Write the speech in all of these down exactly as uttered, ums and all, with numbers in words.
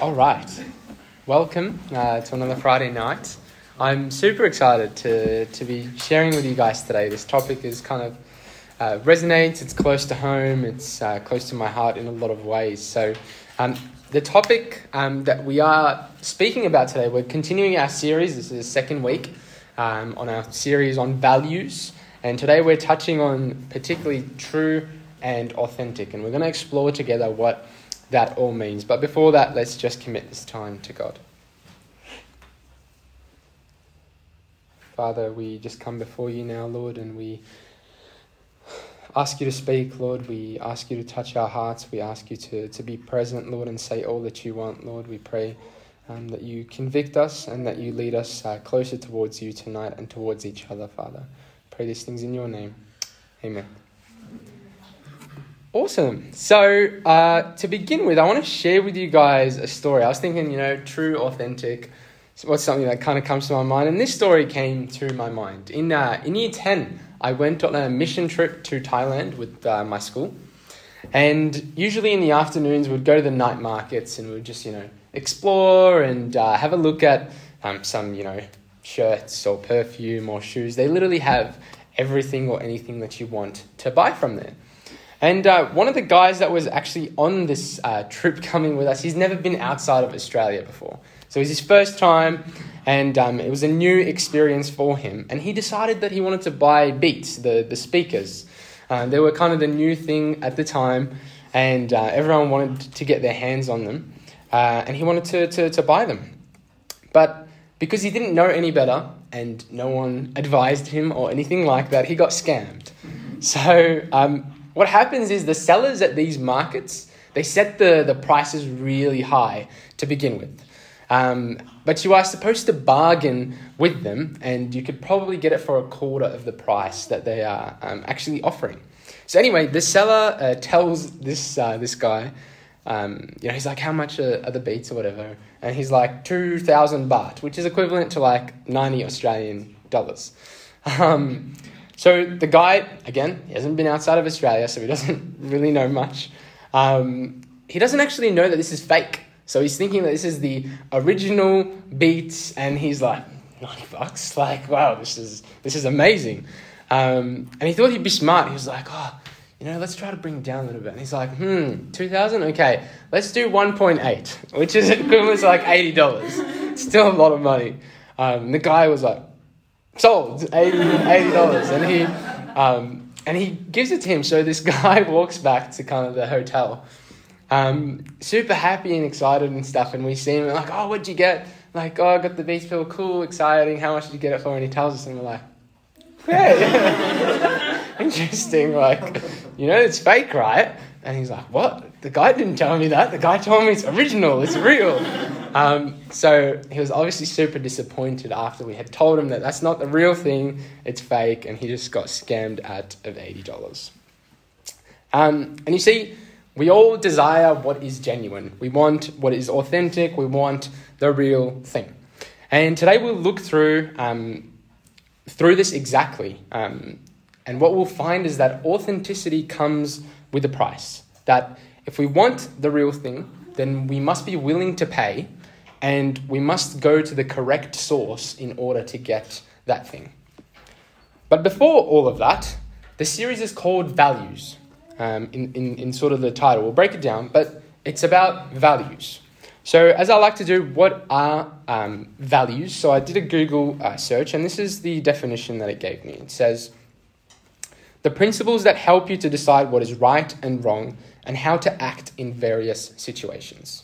All right, welcome uh, to another Friday night. I'm super excited to, to be sharing with you guys today. This topic is kind of uh, resonates, it's close to home, it's uh, close to my heart in a lot of ways. So um, the topic um, that we are speaking about today, we're continuing our series. This is the second week um, on our series on values. And today we're touching on particularly true and authentic. And we're going to explore together what that all means. But before that, let's just commit this time to God. Father, we just come before you now, Lord, and we ask you to speak, Lord. We ask you to touch our hearts. We ask you to, to be present, Lord, and say all that you want, Lord. We pray um, that you convict us and that you lead us uh, closer towards you tonight and towards each other, Father. Pray these things in your name. Amen. Awesome. So uh, to begin with, I want to share with you guys a story. I was thinking, you know, true, authentic. So what's something that kind of comes to my mind? And this story came to my mind. In uh, in year ten, I went on a mission trip to Thailand with uh, my school. And usually in the afternoons, we'd go to the night markets and we'd just, you know, explore and uh, have a look at um, some, you know, shirts or perfume or shoes. They literally have everything or anything that you want to buy from there. And uh, one of the guys that was actually on this uh, trip coming with us, he's never been outside of Australia before. So it was his first time, and um, it was a new experience for him. And he decided that he wanted to buy Beats, the, the speakers. Uh, they were kind of the new thing at the time, and uh, everyone wanted to get their hands on them. Uh, and he wanted to, to, to buy them. But because he didn't know any better, and no one advised him or anything like that, he got scammed. So Um, What happens is the sellers at these markets, they set the, the prices really high to begin with. Um, but you are supposed to bargain with them, and you could probably get it for a quarter of the price that they are um, actually offering. So anyway, the seller uh, tells this uh, this guy, um, you know, he's like, how much are, are the Beats or whatever? And he's like, two thousand baht, which is equivalent to like ninety Australian dollars. Um So the guy, again, he hasn't been outside of Australia, so he doesn't really know much. Um, he doesn't actually know that this is fake. So he's thinking that this is the original Beats, and he's like, ninety bucks? Like, wow, this is this is amazing. Um, and he thought he'd be smart. He was like, oh, you know, let's try to bring it down a little bit. And he's like, hmm, two thousand? Okay, let's do one point eight, which is equivalent to like eighty dollars. It's still a lot of money. Um, the guy was like, sold, eighty dollars. And he um, and he gives it to him. So this guy walks back to kind of the hotel, um, super happy and excited and stuff. And we see him, and like, oh, what'd you get? Like, oh, I got the Beats pill, cool, exciting. How much did you get it for? And he tells us, and we're like, hey, interesting. Like, you know, it's fake, right? And he's like, what? The guy didn't tell me that. The guy told me it's original, it's real. Um, so he was obviously super disappointed after we had told him that that's not the real thing, it's fake, and he just got scammed out of eighty dollars. Um, and you see, we all desire what is genuine. We want what is authentic. We want the real thing. And today we'll look through um, through this exactly. Um, and what we'll find is that authenticity comes with a price. That if we want the real thing, then we must be willing to pay, and we must go to the correct source in order to get that thing. But before all of that, the series is called Values, um, in, in, in sort of the title. We'll break it down, but it's about values. So as I like to do, what are um, values? So I did a Google uh, search, and this is the definition that it gave me. It says, the principles that help you to decide what is right and wrong and how to act in various situations.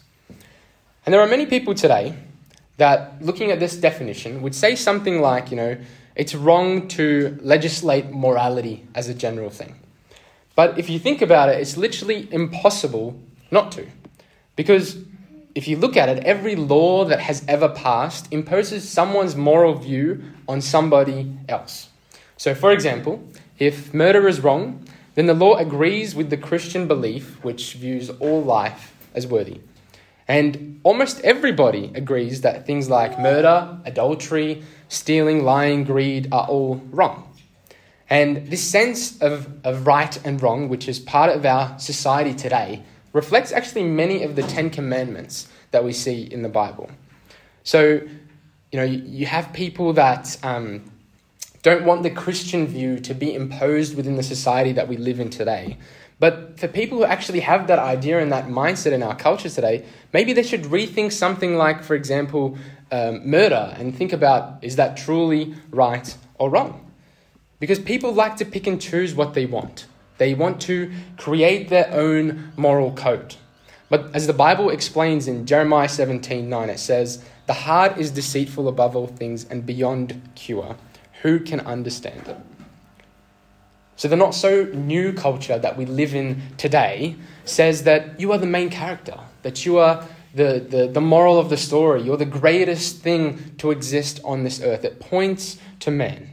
And there are many people today that, looking at this definition, would say something like, you know, it's wrong to legislate morality as a general thing. But if you think about it, it's literally impossible not to. Because if you look at it, every law that has ever passed imposes someone's moral view on somebody else. So, for example, if murder is wrong, then the law agrees with the Christian belief, which views all life as worthy. And almost everybody agrees that things like murder, adultery, stealing, lying, greed are all wrong. And this sense of, of right and wrong, which is part of our society today, reflects actually many of the Ten Commandments that we see in the Bible. So, you know, you, you have people that um, don't want the Christian view to be imposed within the society that we live in today. But for people who actually have that idea and that mindset in our culture today, maybe they should rethink something like, for example, um, murder, and think about, is that truly right or wrong? Because people like to pick and choose what they want. They want to create their own moral code. But as the Bible explains in Jeremiah seventeen nine, it says, "The heart is deceitful above all things and beyond cure. Who can understand it?" So the not-so-new culture that we live in today says that you are the main character, that you are the, the, the moral of the story, you're the greatest thing to exist on this earth. It points to man,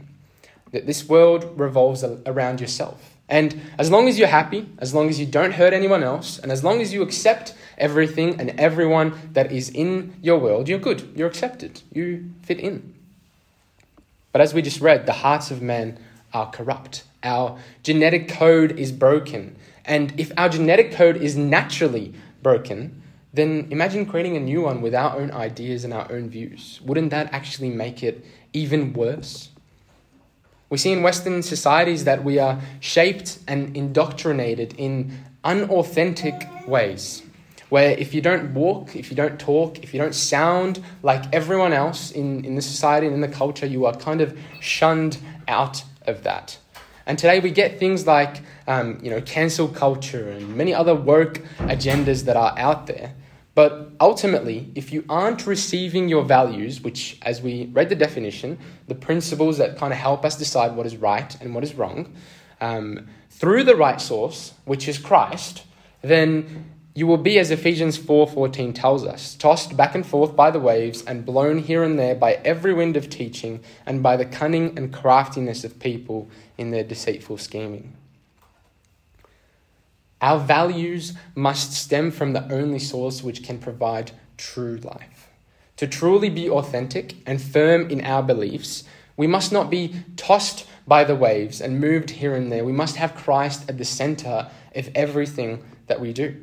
that this world revolves around yourself. And as long as you're happy, as long as you don't hurt anyone else, and as long as you accept everything and everyone that is in your world, you're good, you're accepted, you fit in. But as we just read, the hearts of men are corrupt. Our genetic code is broken. And if our genetic code is naturally broken, then imagine creating a new one with our own ideas and our own views. Wouldn't that actually make it even worse? We see in Western societies that we are shaped and indoctrinated in unauthentic ways, where if you don't walk, if you don't talk, if you don't sound like everyone else in, in the society and in the culture, you are kind of shunned out of that. And today we get things like, um, you know, cancel culture and many other woke agendas that are out there. But ultimately, if you aren't receiving your values, which, as we read the definition, the principles that kind of help us decide what is right and what is wrong, um, through the right source, which is Christ, then you will be, as Ephesians four fourteen tells us, tossed back and forth by the waves and blown here and there by every wind of teaching and by the cunning and craftiness of people in their deceitful scheming. Our values must stem from the only source which can provide true life. To truly be authentic and firm in our beliefs, we must not be tossed by the waves and moved here and there. We must have Christ at the center of everything that we do.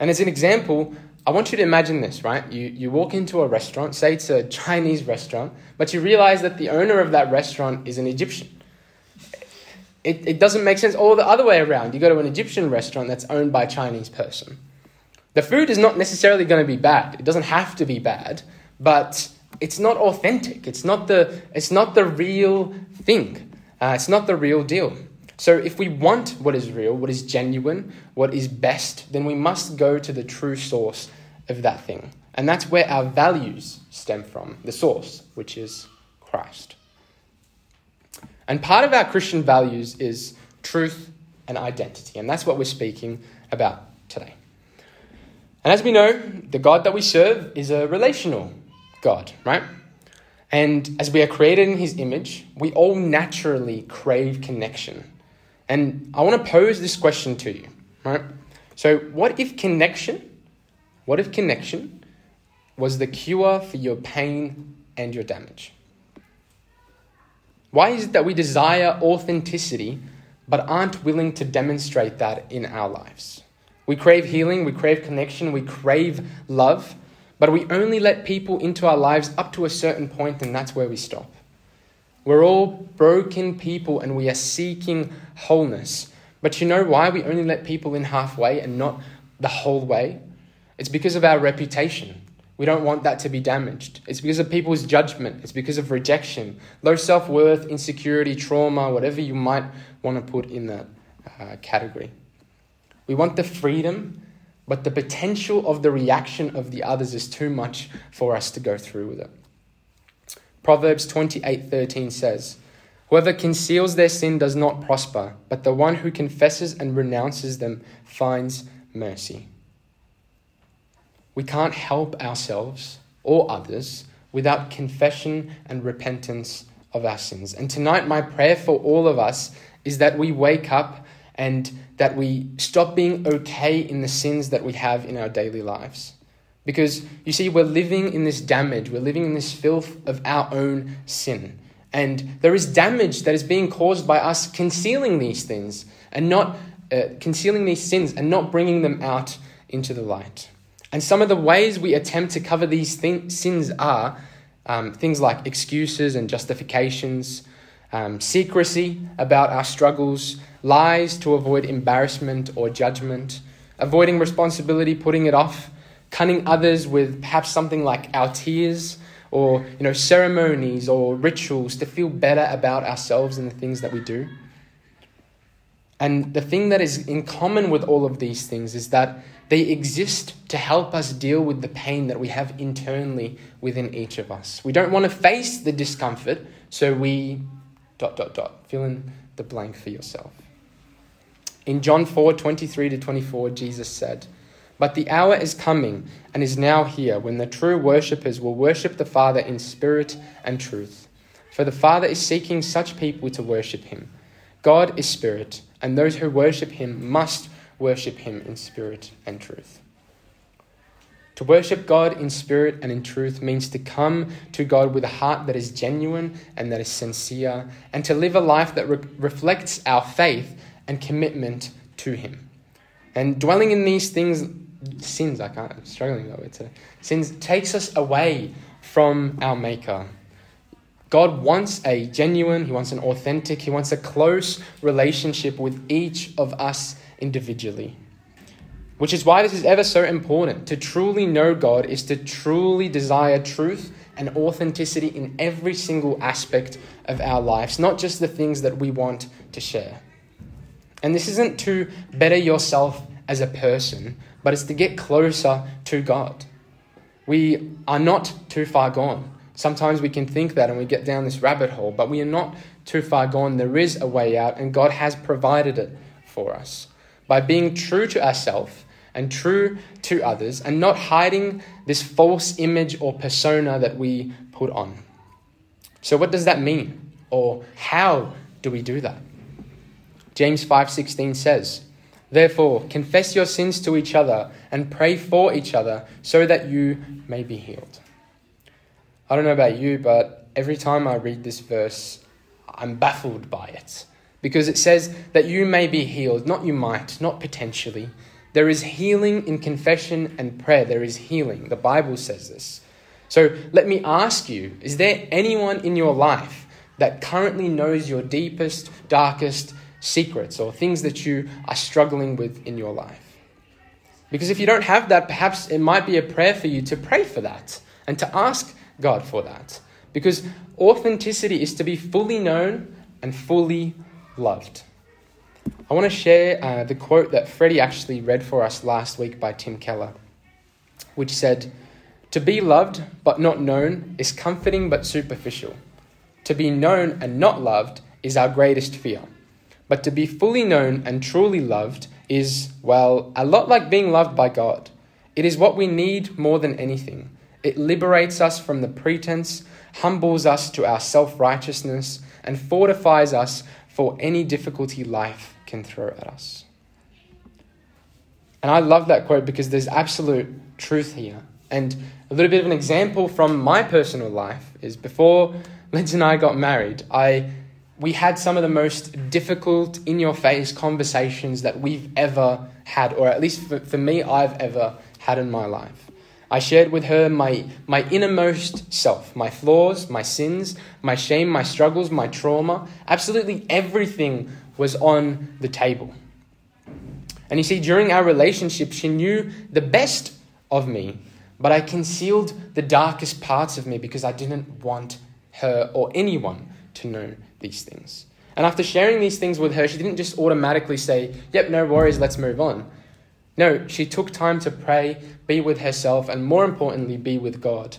And as an example, I want you to imagine this, right? You you walk into a restaurant, say it's a Chinese restaurant, but you realize that the owner of that restaurant is an Egyptian. It it doesn't make sense all the other way around. You go to an Egyptian restaurant that's owned by a Chinese person. The food is not necessarily going to be bad. It doesn't have to be bad, but it's not authentic. It's not the it's not the real thing. Uh, it's not the real deal. So if we want what is real, what is genuine, what is best, then we must go to the true source of that thing. And that's where our values stem from, the source, which is Christ. And part of our Christian values is truth and identity. And that's what we're speaking about today. And as we know, the God that we serve is a relational God, right? And as we are created in his image, we all naturally crave connection. And I want to pose this question to you, right? So what if connection, what if connection was the cure for your pain and your damage? Why is it that we desire authenticity, but aren't willing to demonstrate that in our lives? We crave healing, we crave connection, we crave love, but we only let people into our lives up to a certain point, and that's where we stop. We're all broken people and we are seeking wholeness. But you know why we only let people in halfway and not the whole way? It's because of our reputation. We don't want that to be damaged. It's because of people's judgment. It's because of rejection, low self-worth, insecurity, trauma, whatever you might want to put in that uh, category. We want the freedom, but the potential of the reaction of the others is too much for us to go through with it. Proverbs twenty-eight thirteen says, "Whoever conceals their sin does not prosper, but the one who confesses and renounces them finds mercy." We can't help ourselves or others without confession and repentance of our sins. And tonight, my prayer for all of us is that we wake up and that we stop being okay in the sins that we have in our daily lives. Because, you see, we're living in this damage. We're living in this filth of our own sin. And there is damage that is being caused by us concealing these things and not uh, concealing these sins and not bringing them out into the light. And some of the ways we attempt to cover these thing- sins are um, things like excuses and justifications, um, secrecy about our struggles, lies to avoid embarrassment or judgment, avoiding responsibility, putting it off, cunning others with perhaps something like our tears or, you know, ceremonies or rituals to feel better about ourselves and the things that we do. And the thing that is in common with all of these things is that they exist to help us deal with the pain that we have internally within each of us. We don't want to face the discomfort, so we dot, dot, dot, fill in the blank for yourself. In John four, twenty-three to twenty-four, Jesus said, "But the hour is coming and is now here when the true worshippers will worship the Father in spirit and truth. For the Father is seeking such people to worship him. God is spirit, and those who worship him must worship him in spirit and truth." To worship God in spirit and in truth means to come to God with a heart that is genuine and that is sincere, and to live a life that re- reflects our faith and commitment to him. And dwelling in these things, sins, I can't, I'm struggling that word today. Sins takes us away from our Maker. God wants a genuine, he wants an authentic, he wants a close relationship with each of us individually. Which is why this is ever so important. To truly know God is to truly desire truth and authenticity in every single aspect of our lives, not just the things that we want to share. And this isn't to better yourself as a person, but it's to get closer to God. We are not too far gone. Sometimes we can think that and we get down this rabbit hole, but we are not too far gone. There is a way out, and God has provided it for us. By being true to ourselves and true to others and not hiding this false image or persona that we put on. So what does that mean? Or how do we do that? James five sixteen says, "Therefore, confess your sins to each other and pray for each other so that you may be healed." I don't know about you, but every time I read this verse, I'm baffled by it. Because it says that you may be healed, not you might, not potentially. There is healing in confession and prayer. There is healing. The Bible says this. So let me ask you, is there anyone in your life that currently knows your deepest, darkest secrets or things that you are struggling with in your life? Because if you don't have that, perhaps it might be a prayer for you to pray for that and to ask God for that, because authenticity is to be fully known and fully loved. I want to share uh, the quote that Freddie actually read for us last week by Tim Keller, which said, "To be loved but not known is comforting but superficial. To be known and not loved is our greatest fear. But to be fully known and truly loved is, well, a lot like being loved by God. It is what we need more than anything. It liberates us from the pretense, humbles us to our self-righteousness, and fortifies us for any difficulty life can throw at us." And I love that quote because there's absolute truth here. And a little bit of an example from my personal life is before Liz and I got married, I we had some of the most difficult, in-your-face conversations that we've ever had, or at least for, for me, I've ever had in my life. I shared with her my, my innermost self, my flaws, my sins, my shame, my struggles, my trauma. Absolutely everything was on the table. And you see, during our relationship, she knew the best of me, but I concealed the darkest parts of me because I didn't want her or anyone to know these things. And after sharing these things with her, she didn't just automatically say, "Yep, no worries, let's move on." No, she took time to pray, be with herself, and more importantly, be with God.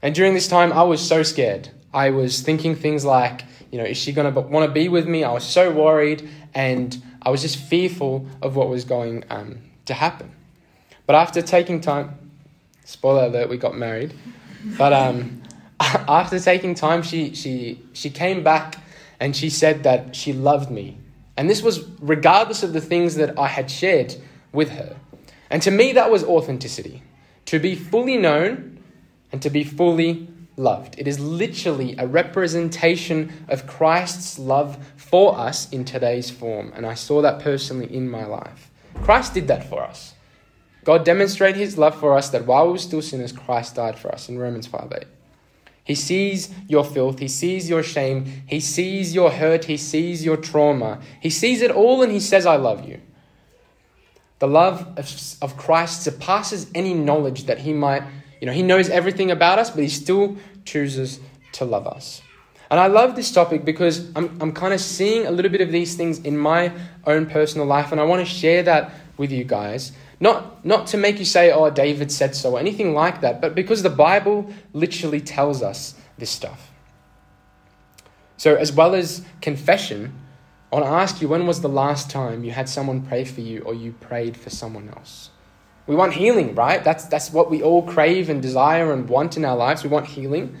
And during this time, I was so scared. I was thinking things like, you know, is she going to want to be with me? I was so worried, and I was just fearful of what was going um, to happen. But after taking time, spoiler alert, we got married. But um, after taking time, she she she came back and she said that she loved me. And this was regardless of the things that I had shared with her. And to me, that was authenticity. To be fully known and to be fully loved. It is literally a representation of Christ's love for us in today's form. And I saw that personally in my life. Christ did that for us. God demonstrated his love for us that while we were still sinners, Christ died for us in Romans five eight. He sees your filth. He sees your shame. He sees your hurt. He sees your trauma. He sees it all and he says, I love you. The love of, of Christ surpasses any knowledge that he might, you know, he knows everything about us, but he still chooses to love us. And I love this topic because I'm, I'm kind of seeing a little bit of these things in my own personal life. And I want to share that with you guys. Not, not to make you say, oh, David said so, or anything like that, but because the Bible literally tells us this stuff. So as well as confession, I want to ask you, when was the last time you had someone pray for you or you prayed for someone else? We want healing, right? That's, that's what we all crave and desire and want in our lives. We want healing.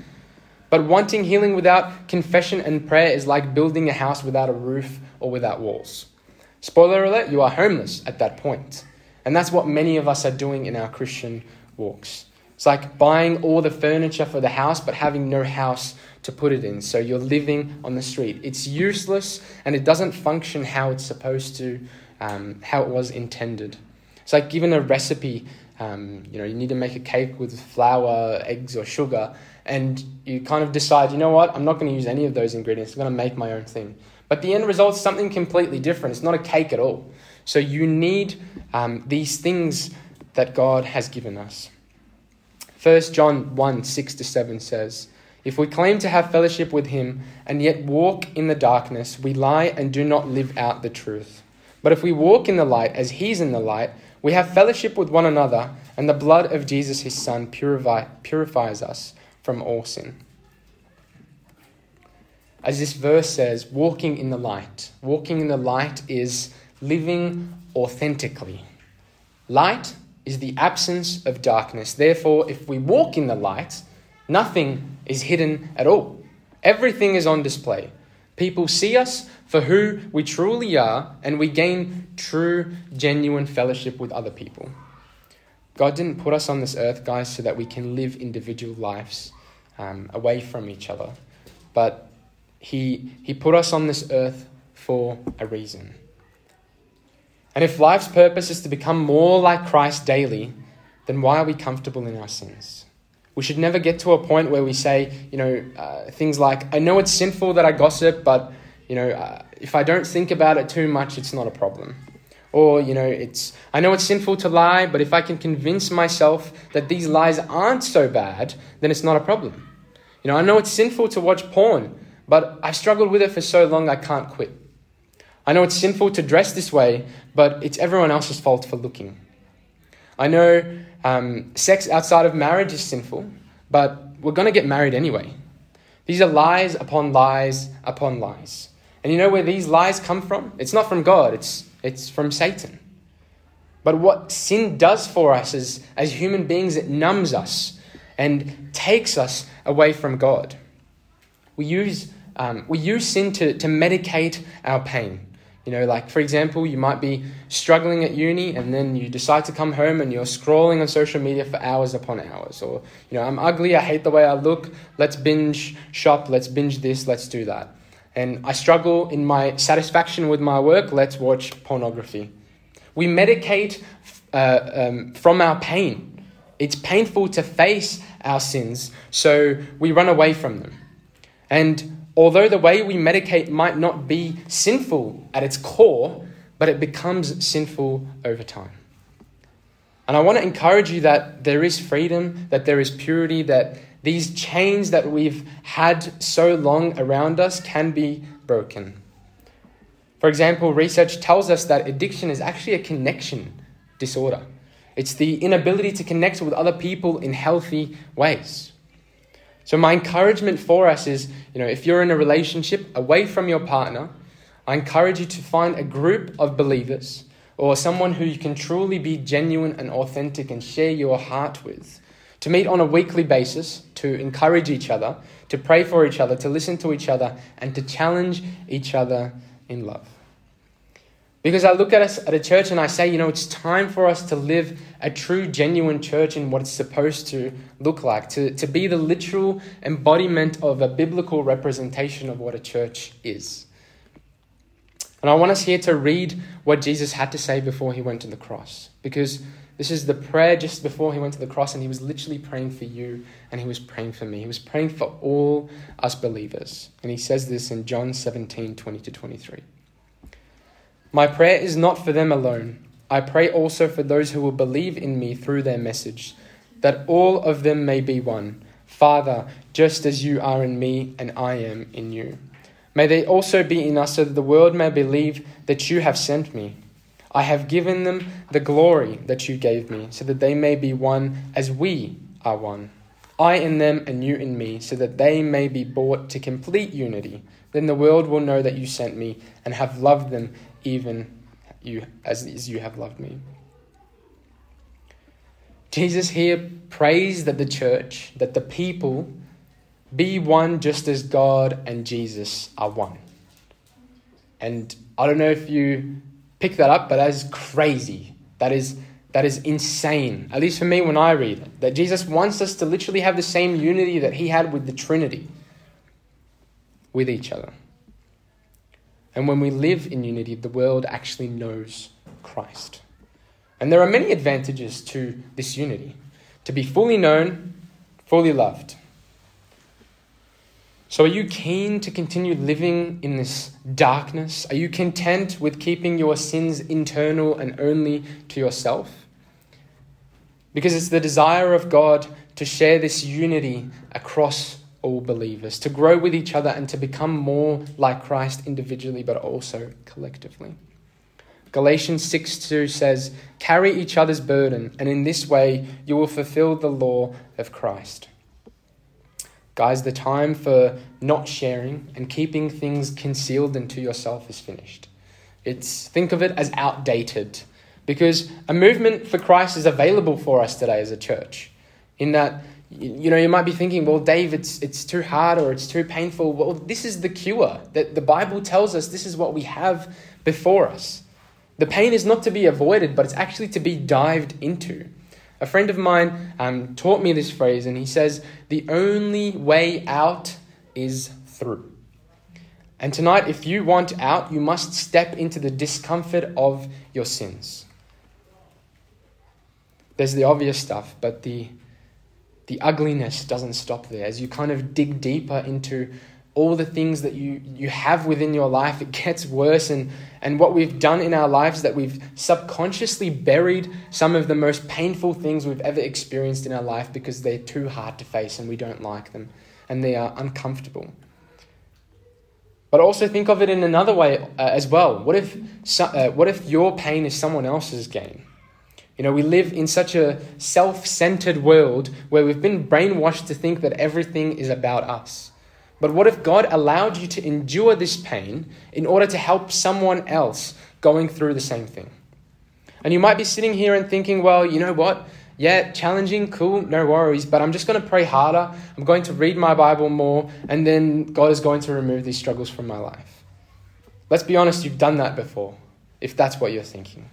But wanting healing without confession and prayer is like building a house without a roof or without walls. Spoiler alert, you are homeless at that point. And that's what many of us are doing in our Christian walks. It's like buying all the furniture for the house, but having no house to put it in. So you're living on the street. It's useless and it doesn't function how it's supposed to, um, how it was intended. It's like given a recipe, um, you know, you need to make a cake with flour, eggs or sugar. And you kind of decide, you know what, I'm not going to use any of those ingredients. I'm going to make my own thing. But the end result is something completely different. It's not a cake at all. So you need um, these things that God has given us. First John one, six to seven says, if we claim to have fellowship with him and yet walk in the darkness, we lie and do not live out the truth. But if we walk in the light as he's in the light, we have fellowship with one another, and the blood of Jesus, his son, purify, purifies us from all sin. As this verse says, walking in the light. Walking in the light is living authentically. Light is the absence of darkness. Therefore, if we walk in the light, nothing is hidden at all. Everything is on display. People see us for who we truly are, and we gain true, genuine fellowship with other people. God didn't put us on this earth, guys, so that we can live individual lives um, away from each other. But he, he put us on this earth for a reason. And if life's purpose is to become more like Christ daily, then why are we comfortable in our sins? We should never get to a point where we say, you know, uh, things like, I know it's sinful that I gossip, but, you know, uh, if I don't think about it too much, it's not a problem. Or, you know, it's, I know it's sinful to lie, but if I can convince myself that these lies aren't so bad, then it's not a problem. You know, I know it's sinful to watch porn, but I've struggled with it for so long, I can't quit. I know it's sinful to dress this way, but it's everyone else's fault for looking. I know um, sex outside of marriage is sinful, but we're going to get married anyway. These are lies upon lies upon lies. And you know where these lies come from? It's not from God, it's it's from Satan. But what sin does for us is, as human beings, it numbs us and takes us away from God. We use... Um, we use sin to, to medicate our pain. You know, like, for example, you might be struggling at uni and then you decide to come home and you're scrolling on social media for hours upon hours. Or, you know, I'm ugly, I hate the way I look, let's binge shop, let's binge this, let's do that. And I struggle in my satisfaction with my work, let's watch pornography. We medicate uh, um, from our pain. It's painful to face our sins, so we run away from them. And although the way we medicate might not be sinful at its core, but it becomes sinful over time. And I want to encourage you that there is freedom, that there is purity, that these chains that we've had so long around us can be broken. For example, research tells us that addiction is actually a connection disorder. It's the inability to connect with other people in healthy ways. So my encouragement for us is, you know, if you're in a relationship away from your partner, I encourage you to find a group of believers or someone who you can truly be genuine and authentic and share your heart with, to meet on a weekly basis, to encourage each other, to pray for each other, to listen to each other, and to challenge each other in love. Because I look at us at a church and I say, you know, it's time for us to live a true, genuine church in what it's supposed to look like, to, to be the literal embodiment of a biblical representation of what a church is. And I want us here to read what Jesus had to say before he went to the cross, because This is the prayer just before he went to the cross, and he was literally praying for you, and he was praying for me. He was praying for all us believers. And he says this in John seventeen, twenty to twenty-three. My prayer is not for them alone. I pray also for those who will believe in me through their message, that all of them may be one. Father, just as you are in me and I am in you. May they also be in us so that the world may believe that you have sent me. I have given them the glory that you gave me, so that they may be one as we are one. I in them and you in me, so that they may be brought to complete unity. Then the world will know that you sent me and have loved them even you as, as you have loved me. Jesus here prays that the church, that the people be one just as God and Jesus are one. And I don't know if you pick that up, but that is crazy. That is that is insane. At least for me when I read it. That Jesus wants us to literally have the same unity that he had with the Trinity. With each other. And when we live in unity, the world actually knows Christ. And there are many advantages to this unity. To be fully known, fully loved. So are you keen to continue living in this darkness? Are you content with keeping your sins internal and only to yourself? Because it's the desire of God to share this unity across all believers, to grow with each other and to become more like Christ individually, but also collectively. Galatians six two says, carry each other's burden, and in this way you will fulfill the law of Christ. Guys, the time for not sharing and keeping things concealed and to yourself is finished. It's think of it as outdated, because a movement for Christ is available for us today as a church. In that, you know, you might be thinking, well, Dave, it's it's too hard or it's too painful. Well, this is the cure that the Bible tells us. This is what we have before us. The pain is not to be avoided, but it's actually to be dived into. A friend of mine um, taught me this phrase, and he says, the only way out is through. And tonight, if you want out, you must step into the discomfort of your sins. There's the obvious stuff, but the, the ugliness doesn't stop there. As you kind of dig deeper into all the things that you, you have within your life, it gets worse. And, and what we've done in our lives, that we've subconsciously buried some of the most painful things we've ever experienced in our life because they're too hard to face and we don't like them and they are uncomfortable. But also think of it in another way uh, as well. What if, uh, what if your pain is someone else's gain? You know, we live in such a self-centered world where we've been brainwashed to think that everything is about us. But what if God allowed you to endure this pain in order to help someone else going through the same thing? And you might be sitting here and thinking, well, you know what? Yeah, challenging, cool, no worries, but I'm just going to pray harder. I'm going to read my Bible more, and then God is going to remove these struggles from my life. Let's be honest, you've done that before, if that's what you're thinking.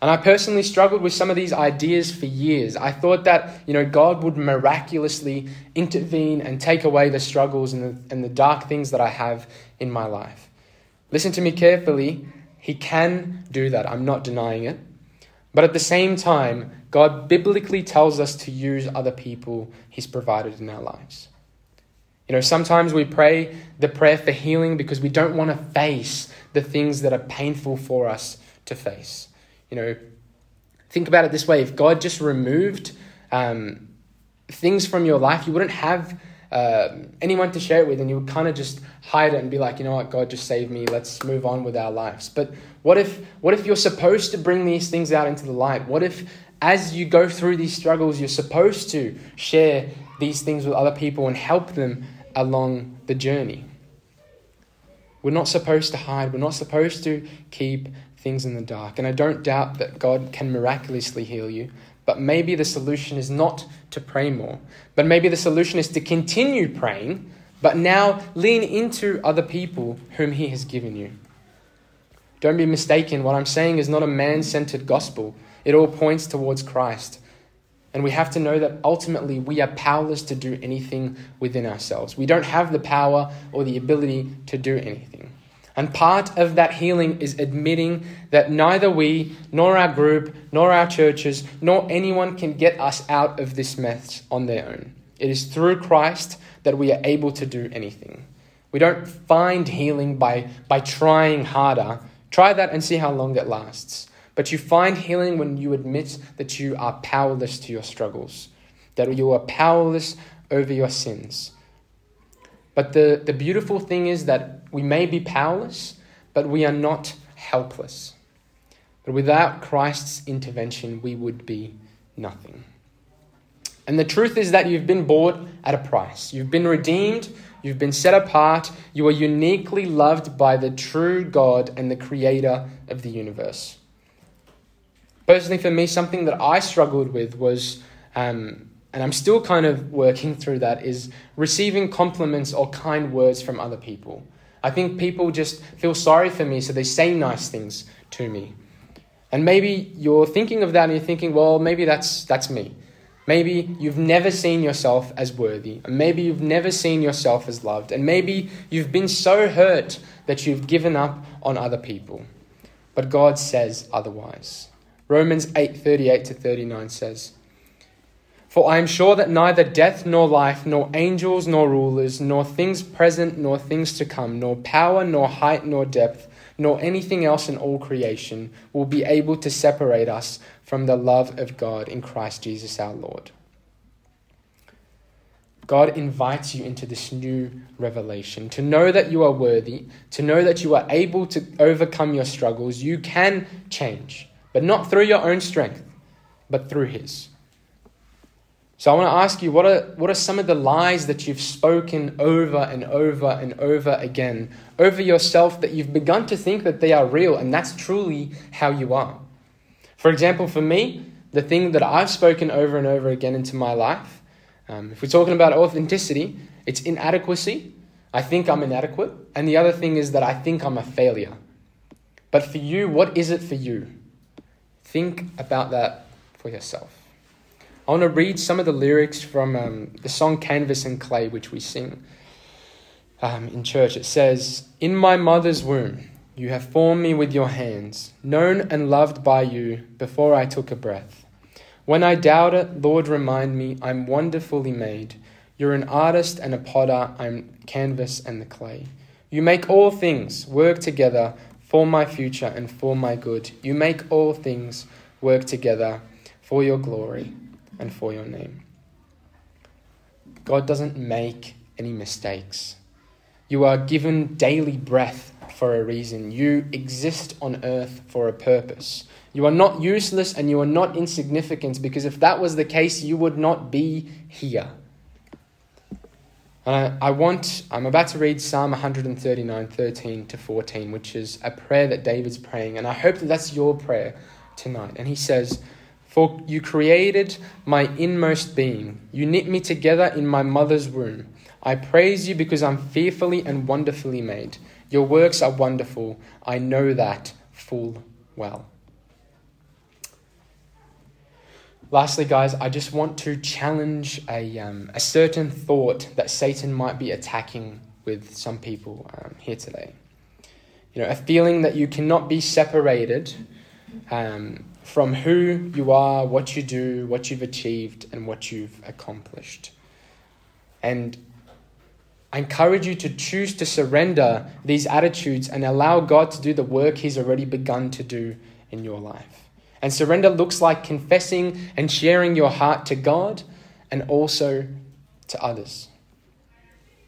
And I personally struggled with some of these ideas for years. I thought that, you know, God would miraculously intervene and take away the struggles and the, and the dark things that I have in my life. Listen to me carefully. He can do that. I'm not denying it. But at the same time, God biblically tells us to use other people he's provided in our lives. You know, sometimes we pray the prayer for healing because we don't want to face the things that are painful for us to face. You know, think about it this way. If God just removed um, things from your life, you wouldn't have uh, anyone to share it with, and you would kind of just hide it and be like, you know what, God just saved me. Let's move on with our lives. But what if, what if you're supposed to bring these things out into the light? What if as you go through these struggles, you're supposed to share these things with other people and help them along the journey? We're not supposed to hide. We're not supposed to keep things in the dark. And I don't doubt that God can miraculously heal you, but maybe the solution is not to pray more. But maybe the solution is to continue praying, but now lean into other people whom he has given you. Don't be mistaken. What I'm saying is not a man-centered gospel. It all points towards Christ. And we have to know that ultimately we are powerless to do anything within ourselves. We don't have the power or the ability to do anything. And part of that healing is admitting that neither we, nor our group, nor our churches, nor anyone can get us out of this mess on their own. It is through Christ that we are able to do anything. We don't find healing by, by trying harder. Try that and see how long it lasts. But you find healing when you admit that you are powerless to your struggles, that you are powerless over your sins. But the, the beautiful thing is that we may be powerless, but we are not helpless. But without Christ's intervention, we would be nothing. And the truth is that you've been bought at a price. You've been redeemed. You've been set apart. You are uniquely loved by the true God and the creator of the universe. Personally, for me, something that I struggled with was, um, and I'm still kind of working through that, is receiving compliments or kind words from other people. I think people just feel sorry for me, so they say nice things to me. And maybe you're thinking of that and you're thinking, well, maybe that's that's me. Maybe you've never seen yourself as worthy, and maybe you've never seen yourself as loved, and maybe you've been so hurt that you've given up on other people. But God says otherwise. Romans eight, thirty-eight to thirty-nine says, "For I am sure that neither death nor life, nor angels nor rulers, nor things present nor things to come, nor power nor height nor depth, nor anything else in all creation will be able to separate us from the love of God in Christ Jesus our Lord." God invites you into this new revelation, to know that you are worthy, to know that you are able to overcome your struggles. You can change, but not through your own strength, but through His. So I want to ask you, what are what are some of the lies that you've spoken over and over and over again over yourself that you've begun to think that they are real and that's truly how you are? For example, for me, the thing that I've spoken over and over again into my life, um, if we're talking about authenticity, it's inadequacy. I think I'm inadequate. And the other thing is that I think I'm a failure. But for you, what is it for you? Think about that for yourself. I want to read some of the lyrics from um, the song Canvas and Clay, which we sing um, in church. It says, "In my mother's womb, you have formed me with your hands, known and loved by you before I took a breath. When I doubt it, Lord, remind me I'm wonderfully made. You're an artist and a potter, I'm canvas and the clay. You make all things work together for my future and for my good. You make all things work together for your glory and for your name." God doesn't make any mistakes. You are given daily breath for a reason. You exist on earth for a purpose. You are not useless and you are not insignificant, because if that was the case, you would not be here. And I, I want, I'm about to read Psalm one thirty-nine, thirteen to fourteen, which is a prayer that David's praying. And I hope that that's your prayer tonight. And he says, "For you created my inmost being. You knit me together in my mother's womb. I praise you because I'm fearfully and wonderfully made. Your works are wonderful. I know that full well." Lastly, guys, I just want to challenge a, um, a certain thought that Satan might be attacking with some people um, here today. You know, a feeling that you cannot be separated Um, from who you are, what you do, what you've achieved, and what you've accomplished. And I encourage you to choose to surrender these attitudes and allow God to do the work He's already begun to do in your life. And surrender looks like confessing and sharing your heart to God and also to others.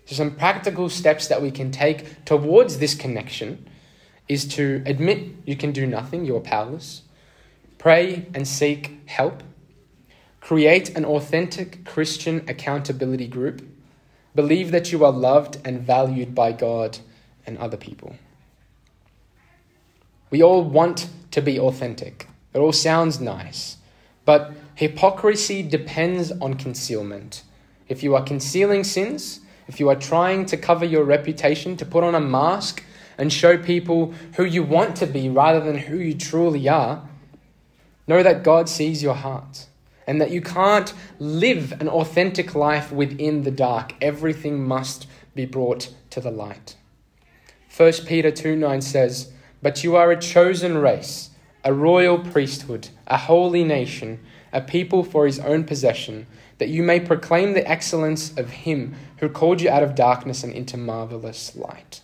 So some practical steps that we can take towards this connection is to admit you can do nothing, you're powerless. Pray and seek help. Create an authentic Christian accountability group. Believe that you are loved and valued by God and other people. We all want to be authentic. It all sounds nice, but hypocrisy depends on concealment. If you are concealing sins, if you are trying to cover your reputation, to put on a mask and show people who you want to be rather than who you truly are, know that God sees your heart and that you can't live an authentic life within the dark. Everything must be brought to the light. First Peter two nine says, "But you are a chosen race, a royal priesthood, a holy nation, a people for his own possession, that you may proclaim the excellence of him who called you out of darkness and into marvelous light."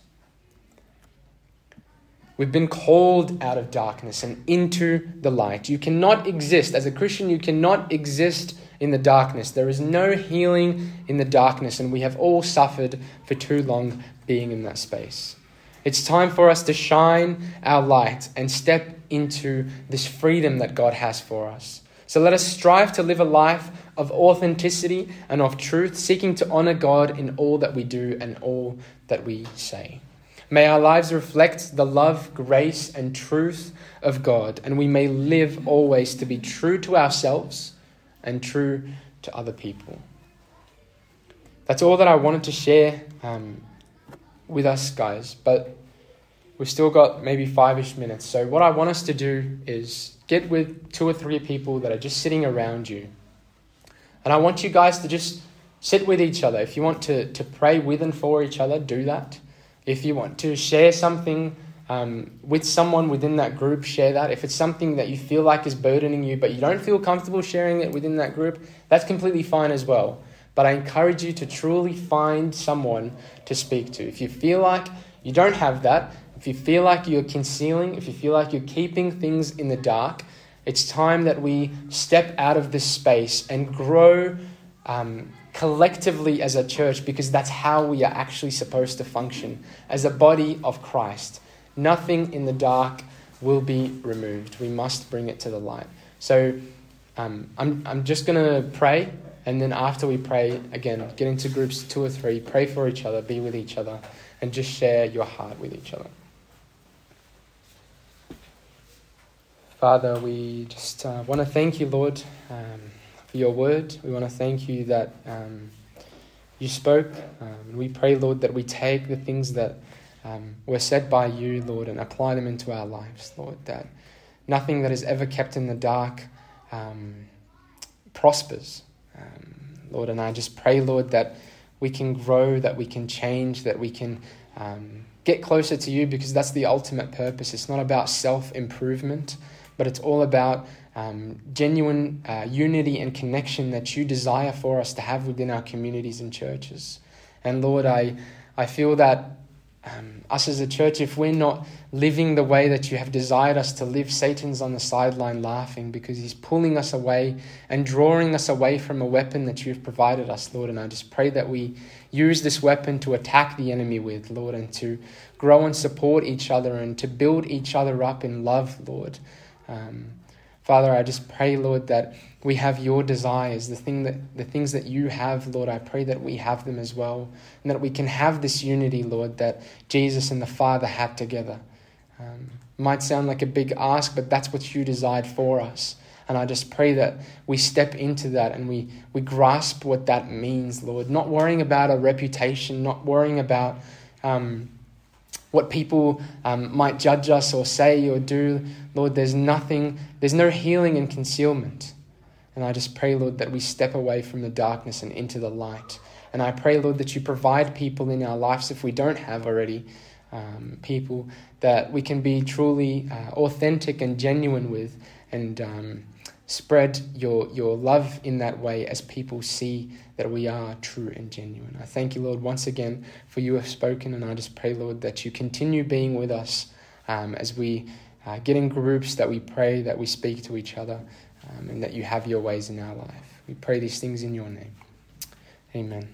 We've been called out of darkness and into the light. You cannot exist, as a Christian, you cannot exist in the darkness. There is no healing in the darkness, and we have all suffered for too long being in that space. It's time for us to shine our light and step into this freedom that God has for us. So let us strive to live a life of authenticity and of truth, seeking to honor God in all that we do and all that we say. May our lives reflect the love, grace, and truth of God, and we may live always to be true to ourselves and true to other people. That's all that I wanted to share um, with us, guys, but we've still got maybe five-ish minutes. So what I want us to do is get with two or three people that are just sitting around you. And I want you guys to just sit with each other. If you want to, to pray with and for each other, do that. If you want to share something um, with someone within that group, share that. If it's something that you feel like is burdening you, but you don't feel comfortable sharing it within that group, that's completely fine as well. But I encourage you to truly find someone to speak to. If you feel like you don't have that, if you feel like you're concealing, if you feel like you're keeping things in the dark, it's time that we step out of this space and grow um, collectively as a church, because that's how we are actually supposed to function as a body of Christ. Nothing in the dark will be removed. We must bring it to the light. So um, I'm, I'm just going to pray, and then after we pray, again, get into groups two or three, pray for each other, be with each other, and just share your heart with each other. Father, we just uh, want to thank you, Lord, um, for your word. We want to thank you that um, you spoke. Um, we pray, Lord, that we take the things that um, were said by you, Lord, and apply them into our lives, Lord, that nothing that is ever kept in the dark um, prospers, um, Lord. And I just pray, Lord, that we can grow, that we can change, that we can um, get closer to you, because that's the ultimate purpose. It's not about self-improvement, but it's all about um, genuine uh, unity and connection that you desire for us to have within our communities and churches. And Lord, I, I feel that um, us as a church, if we're not living the way that you have desired us to live, Satan's on the sideline laughing, because he's pulling us away and drawing us away from a weapon that you've provided us, Lord. And I just pray that we use this weapon to attack the enemy with, Lord, and to grow and support each other and to build each other up in love, Lord. Um, Father, I just pray, Lord, that we have your desires, the thing that the things that you have, Lord. I pray that we have them as well, and that we can have this unity, Lord, that Jesus and the Father had together. Um, might sound like a big ask, but that's what you desired for us. And I just pray that we step into that and we, we grasp what that means, Lord, not worrying about a reputation, not worrying about um, what people um, might judge us or say or do. Lord, there's nothing, there's no healing in concealment. And I just pray, Lord, that we step away from the darkness and into the light. And I pray, Lord, that you provide people in our lives, if we don't have already um, people, that we can be truly uh, authentic and genuine with, and um, spread your, your love in that way as people see that we are true and genuine. I thank you, Lord, once again, for you have spoken, and I just pray, Lord, that you continue being with us um, as we uh, get in groups, that we pray, that we speak to each other, um, and that you have your ways in our life. We pray these things in your name. Amen.